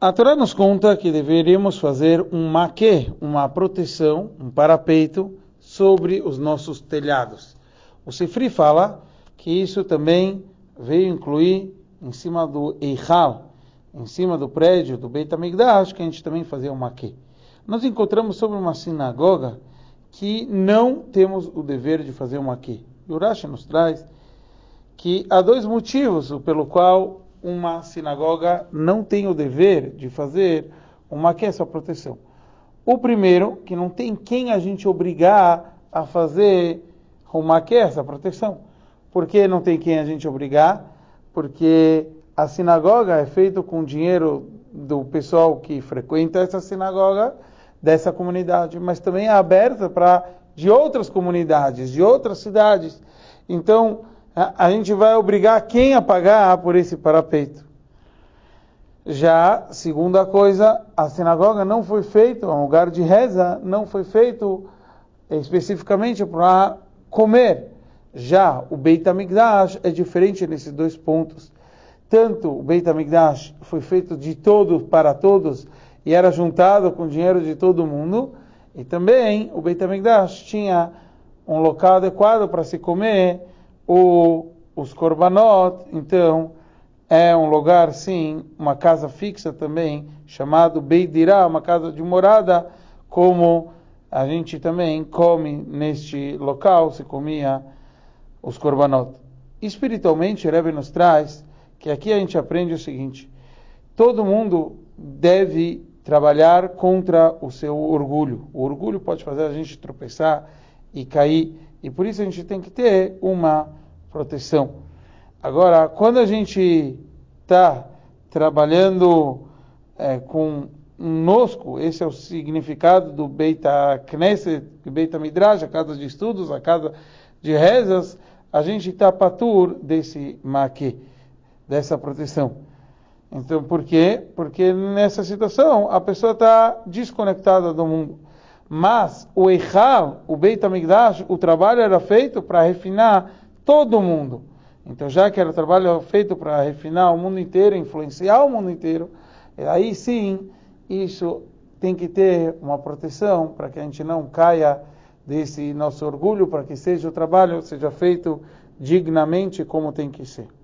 A Torá nos conta que deveríamos fazer um maquê, uma proteção, um parapeito sobre os nossos telhados. O Sifrei fala que isso também veio incluir em cima do Heichal, em cima do prédio do Beit HaMikdash, que a gente também fazia um maquê. Nós encontramos sobre uma sinagoga que não temos o dever de fazer um maquê. Yuraisha nos traz que há dois motivos pelo qual uma sinagoga não tem o dever de fazer uma que é essa proteção. O primeiro, que não tem quem a gente obrigar a fazer uma que é essa proteção. Por que não tem quem a gente obrigar? Porque a sinagoga é feita com dinheiro do pessoal que frequenta essa sinagoga, dessa comunidade, mas também é aberta para de outras comunidades, de outras cidades. Então, a gente vai obrigar quem a pagar por esse parapeito. Já, segunda coisa, a sinagoga não foi feita, um lugar de reza, não foi feito especificamente para comer. Já o Beit HaMikdash é diferente nesses dois pontos. Tanto o Beit HaMikdash foi feito de todos para todos e era juntado com o dinheiro de todo mundo, e também o Beit HaMikdash tinha um local adequado para se comer, os Corbanot. Então, é um lugar, sim, uma casa fixa também, chamado Beidirá, uma casa de morada, como a gente também come neste local, se comia os Corbanot. Espiritualmente, o Rebbe nos traz que aqui a gente aprende o seguinte: todo mundo deve trabalhar contra o seu orgulho. O orgulho pode fazer a gente tropeçar e cair, e por isso a gente tem que ter uma proteção. Agora, quando a gente está trabalhando com um nosco, esse é o significado do Beta Knesset, Beta Midrash, a casa de estudos, a casa de rezas, a gente está patur desse maquê, dessa proteção. Então, por quê? Porque nessa situação a pessoa está desconectada do mundo. Mas o Eichal, o Beit HaMikdash, o trabalho era feito para refinar todo mundo. Então, já que era trabalho feito para refinar o mundo inteiro, influenciar o mundo inteiro, aí sim, isso tem que ter uma proteção para que a gente não caia desse nosso orgulho, para que seja o trabalho seja feito dignamente como tem que ser.